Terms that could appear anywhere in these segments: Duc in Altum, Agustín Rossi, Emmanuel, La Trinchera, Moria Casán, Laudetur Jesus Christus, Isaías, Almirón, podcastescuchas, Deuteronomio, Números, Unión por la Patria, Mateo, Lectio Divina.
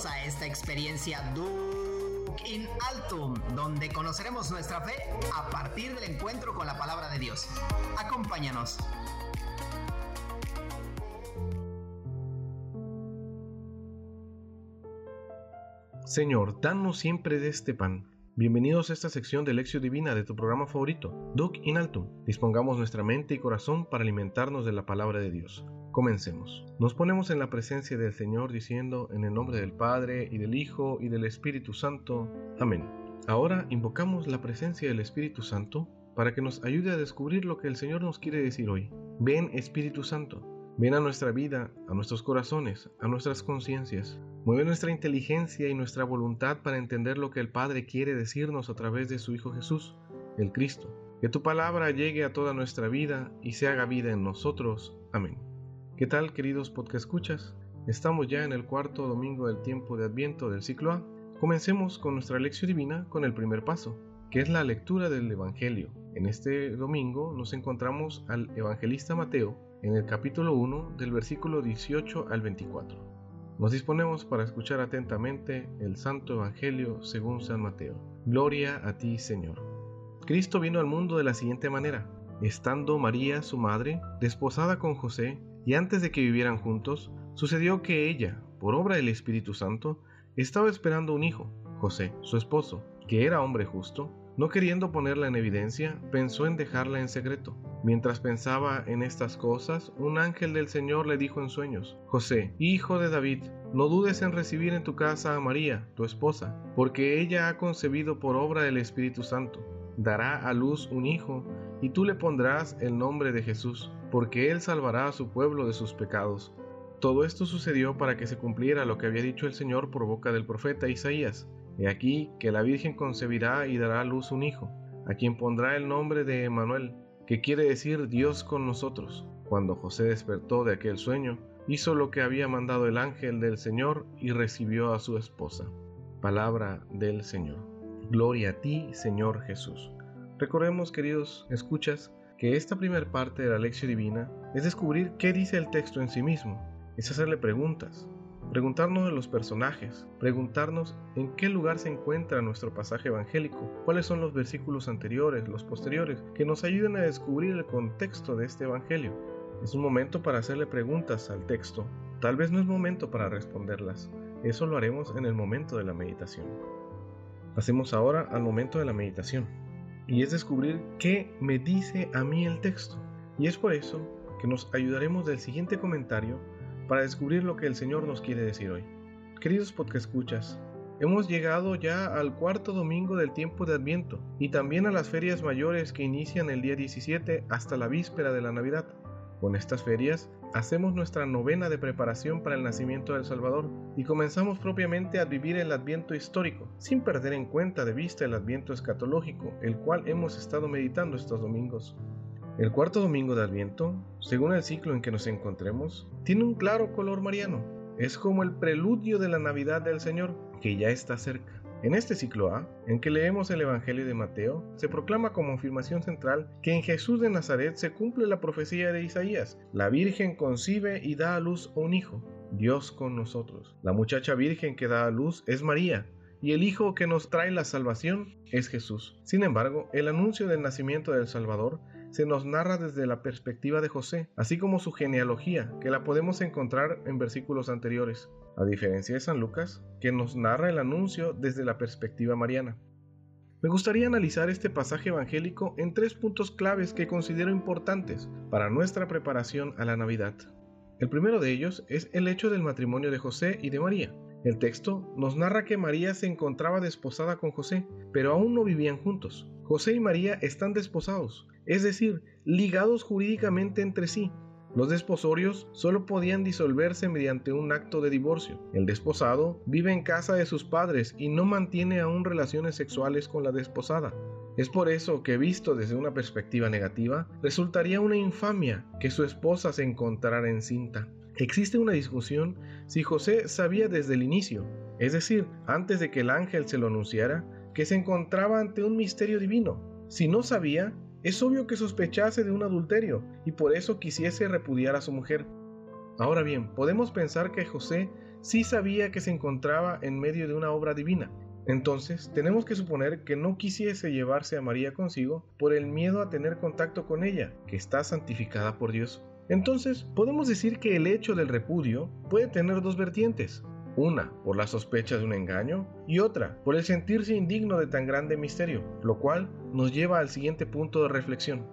Bienvenidos a esta experiencia Duc in Altum, donde conoceremos nuestra fe a partir del encuentro con la palabra de Dios. Acompáñanos. Señor, danos siempre de este pan. Bienvenidos a esta sección de Lectio Divina de tu programa favorito, Duc in Altum. Dispongamos nuestra mente y corazón para alimentarnos de la palabra de Dios. Comencemos. Nos ponemos en la presencia del Señor diciendo en el nombre del Padre, y del Hijo, y del Espíritu Santo. Amén. Ahora invocamos la presencia del Espíritu Santo para que nos ayude a descubrir lo que el Señor nos quiere decir hoy. Ven, Espíritu Santo. Ven a nuestra vida, a nuestros corazones, a nuestras conciencias. Mueve nuestra inteligencia y nuestra voluntad para entender lo que el Padre quiere decirnos a través de su Hijo Jesús, el Cristo. Que tu palabra llegue a toda nuestra vida y se haga vida en nosotros. Amén. ¿Qué tal, queridos podcastescuchas? Estamos ya en el cuarto domingo del tiempo de Adviento del ciclo A. Comencemos con nuestra Lectio Divina con el primer paso, que es la lectura del Evangelio. En este domingo nos encontramos al evangelista Mateo en el capítulo 1 del versículo 18 al 24. Nos disponemos para escuchar atentamente el Santo Evangelio según San Mateo. Gloria a ti, Señor. Cristo vino al mundo de la siguiente manera. Estando María, su madre, desposada con José, y antes de que vivieran juntos, sucedió que ella, por obra del Espíritu Santo, estaba esperando un hijo. José, su esposo, que era hombre justo, no queriendo ponerla en evidencia, pensó en dejarla en secreto. Mientras pensaba en estas cosas, un ángel del Señor le dijo en sueños: José, hijo de David, no dudes en recibir en tu casa a María, tu esposa, porque ella ha concebido por obra del Espíritu Santo. Dará a luz un hijo, y tú le pondrás el nombre de Jesús, porque él salvará a su pueblo de sus pecados. Todo esto sucedió para que se cumpliera lo que había dicho el Señor por boca del profeta Isaías: He aquí que la Virgen concebirá y dará a luz un hijo, a quien pondrá el nombre de Emmanuel, que quiere decir Dios con nosotros. Cuando José despertó de aquel sueño, hizo lo que había mandado el ángel del Señor y recibió a su esposa. Palabra del Señor. Gloria a ti, Señor Jesús. Recordemos, queridos escuchas, que esta primera parte de la Lectio Divina es descubrir qué dice el texto en sí mismo, es hacerle preguntas, preguntarnos de los personajes, preguntarnos en qué lugar se encuentra nuestro pasaje evangélico, cuáles son los versículos anteriores, los posteriores, que nos ayuden a descubrir el contexto de este evangelio. Es un momento para hacerle preguntas al texto, tal vez no es momento para responderlas, eso lo haremos en el momento de la meditación. Pasemos ahora al momento de la meditación, y es descubrir qué me dice a mí el texto, y es por eso que nos ayudaremos del siguiente comentario para descubrir lo que el Señor nos quiere decir hoy. Queridos podcastescuchas, hemos llegado ya al cuarto domingo del tiempo de Adviento y también a las ferias mayores que inician el día 17 hasta la víspera de la Navidad. Con estas ferias hacemos nuestra novena de preparación para el nacimiento del Salvador y comenzamos propiamente a vivir el Adviento histórico, sin perder en cuenta de vista el Adviento escatológico, el cual hemos estado meditando estos domingos. El cuarto domingo de Adviento, según el ciclo en que nos encontremos, tiene un claro color mariano. Es como el preludio de la Navidad del Señor, que ya está cerca. En este ciclo A, en que leemos el Evangelio de Mateo, se proclama como afirmación central que en Jesús de Nazaret se cumple la profecía de Isaías. La Virgen concibe y da a luz a un hijo, Dios con nosotros. La muchacha virgen que da a luz es María, y el Hijo que nos trae la salvación es Jesús. Sin embargo, el anuncio del nacimiento del Salvador se nos narra desde la perspectiva de José, así como su genealogía, que la podemos encontrar en versículos anteriores, a diferencia de San Lucas, que nos narra el anuncio desde la perspectiva mariana. Me gustaría analizar este pasaje evangélico en tres puntos claves que considero importantes para nuestra preparación a la Navidad. El primero de ellos es el hecho del matrimonio de José y de María. El texto nos narra que María se encontraba desposada con José, pero aún no vivían juntos. José y María están desposados, es decir, ligados jurídicamente entre sí. Los desposorios solo podían disolverse mediante un acto de divorcio. El desposado vive en casa de sus padres y no mantiene aún relaciones sexuales con la desposada. Es por eso que, visto desde una perspectiva negativa, resultaría una infamia que su esposa se encontrara encinta. Existe una discusión si José sabía desde el inicio, es decir, antes de que el ángel se lo anunciara, que se encontraba ante un misterio divino. Si no sabía, es obvio que sospechase de un adulterio y por eso quisiese repudiar a su mujer. Ahora bien, podemos pensar que José sí sabía que se encontraba en medio de una obra divina. Entonces, tenemos que suponer que no quisiese llevarse a María consigo por el miedo a tener contacto con ella, que está santificada por Dios. Entonces, podemos decir que el hecho del repudio puede tener dos vertientes, una por la sospecha de un engaño y otra por el sentirse indigno de tan grande misterio, lo cual nos lleva al siguiente punto de reflexión: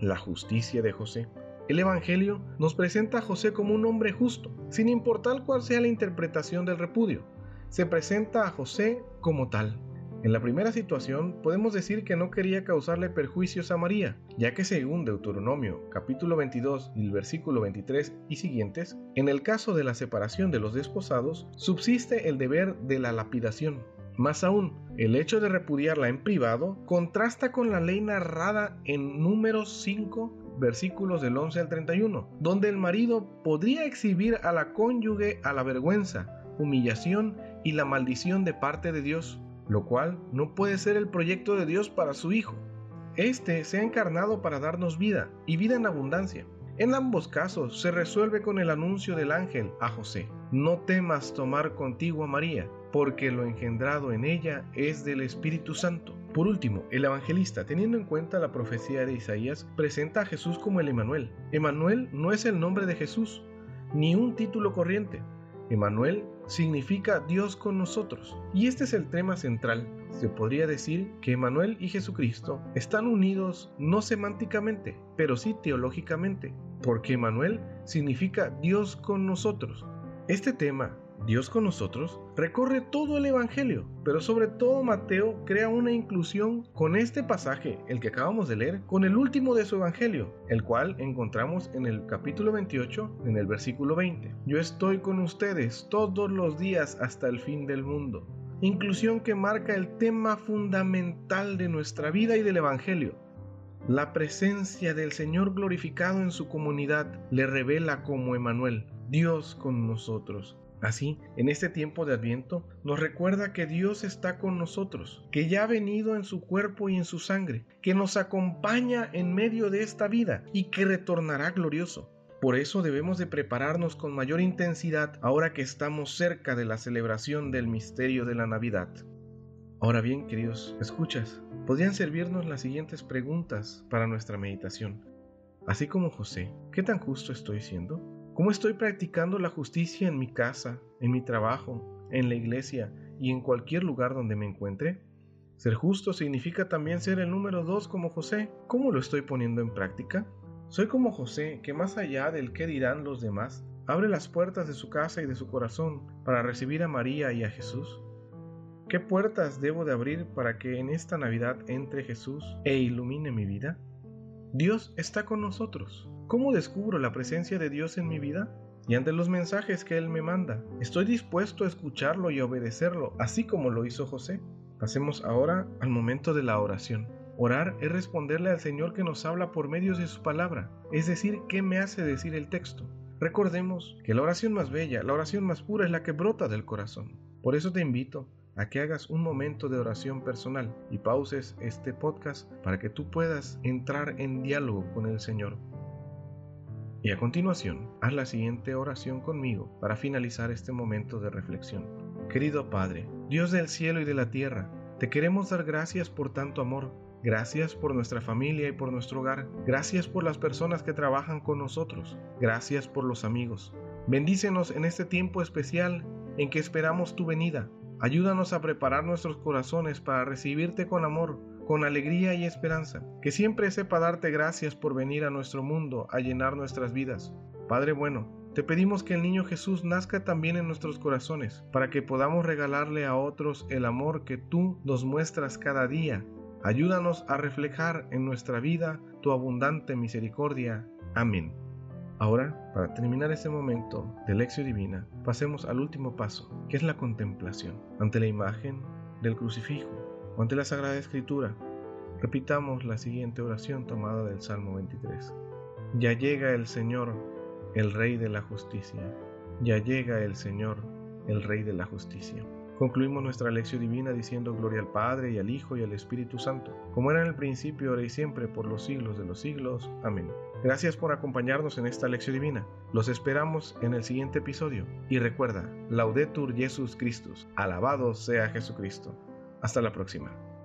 la justicia de José. El Evangelio nos presenta a José como un hombre justo, sin importar cuál sea la interpretación del repudio. Se presenta a José como tal. En la primera situación, podemos decir que no quería causarle perjuicios a María, ya que según Deuteronomio, capítulo 22 y el versículo 23 y siguientes, en el caso de la separación de los desposados, subsiste el deber de la lapidación. Más aún, el hecho de repudiarla en privado contrasta con la ley narrada en Números 5, versículos del 11 al 31, donde el marido podría exhibir a la cónyuge a la vergüenza, humillación y la maldición de parte de Dios, lo cual no puede ser el proyecto de Dios para su Hijo. Este se ha encarnado para darnos vida, y vida en abundancia. En ambos casos se resuelve con el anuncio del ángel a José: no temas tomar contigo a María, porque lo engendrado en ella es del Espíritu Santo. Por último, el evangelista, teniendo en cuenta la profecía de Isaías, presenta a Jesús como el Emmanuel. Emmanuel no es el nombre de Jesús, ni un título corriente. Emmanuel significa Dios con nosotros, y este es el tema central. Se podría decir que Emmanuel y Jesucristo están unidos no semánticamente, pero sí teológicamente, porque Emmanuel significa Dios con nosotros. Este tema, Dios con nosotros, recorre todo el Evangelio, pero sobre todo Mateo crea una inclusión con este pasaje, el que acabamos de leer, con el último de su Evangelio, el cual encontramos en el capítulo 28, en el versículo 20. Yo estoy con ustedes todos los días hasta el fin del mundo. Inclusión que marca el tema fundamental de nuestra vida y del Evangelio. La presencia del Señor glorificado en su comunidad le revela como Emmanuel, Dios con nosotros. Así, en este tiempo de Adviento, nos recuerda que Dios está con nosotros, que ya ha venido en su cuerpo y en su sangre, que nos acompaña en medio de esta vida y que retornará glorioso. Por eso debemos de prepararnos con mayor intensidad ahora que estamos cerca de la celebración del misterio de la Navidad. Ahora bien, queridos escuchas, podrían servirnos las siguientes preguntas para nuestra meditación. Así como José, ¿qué tan justo estoy siendo? ¿Cómo estoy practicando la justicia en mi casa, en mi trabajo, en la iglesia y en cualquier lugar donde me encuentre? Ser justo significa también ser el número 2 como José. ¿Cómo lo estoy poniendo en práctica? Soy como José, que más allá del qué dirán los demás, abre las puertas de su casa y de su corazón para recibir a María y a Jesús. ¿Qué puertas debo de abrir para que en esta Navidad entre Jesús e ilumine mi vida? Dios está con nosotros. ¿Cómo descubro la presencia de Dios en mi vida? Y ante los mensajes que Él me manda, ¿estoy dispuesto a escucharlo y a obedecerlo, así como lo hizo José? Pasemos ahora al momento de la oración. Orar es responderle al Señor que nos habla por medio de su palabra, es decir, ¿qué me hace decir el texto? Recordemos que la oración más bella, la oración más pura es la que brota del corazón. Por eso te invito a que hagas un momento de oración personal y pauses este podcast para que tú puedas entrar en diálogo con el Señor. Y a continuación, haz la siguiente oración conmigo para finalizar este momento de reflexión. Querido Padre, Dios del cielo y de la tierra, te queremos dar gracias por tanto amor. Gracias por nuestra familia y por nuestro hogar. Gracias por las personas que trabajan con nosotros. Gracias por los amigos. Bendícenos en este tiempo especial en que esperamos tu venida. Ayúdanos a preparar nuestros corazones para recibirte con amor, con alegría y esperanza, que siempre sepa darte gracias por venir a nuestro mundo a llenar nuestras vidas. Padre bueno, te pedimos que el niño Jesús nazca también en nuestros corazones, para que podamos regalarle a otros el amor que tú nos muestras cada día. Ayúdanos a reflejar en nuestra vida tu abundante misericordia. Amén. Ahora, para terminar este momento de Lectio Divina, pasemos al último paso, que es la contemplación. Ante la imagen del crucifijo, o ante la Sagrada Escritura, repitamos la siguiente oración tomada del Salmo 23. Ya llega el Señor, el Rey de la Justicia. Ya llega el Señor, el Rey de la Justicia. Concluimos nuestra Lectio Divina diciendo gloria al Padre, y al Hijo, y al Espíritu Santo, como era en el principio, ahora y siempre, por los siglos de los siglos. Amén. Gracias por acompañarnos en esta Lectio Divina. Los esperamos en el siguiente episodio. Y recuerda, Laudetur Jesus Christus, alabado sea Jesucristo. Hasta la próxima.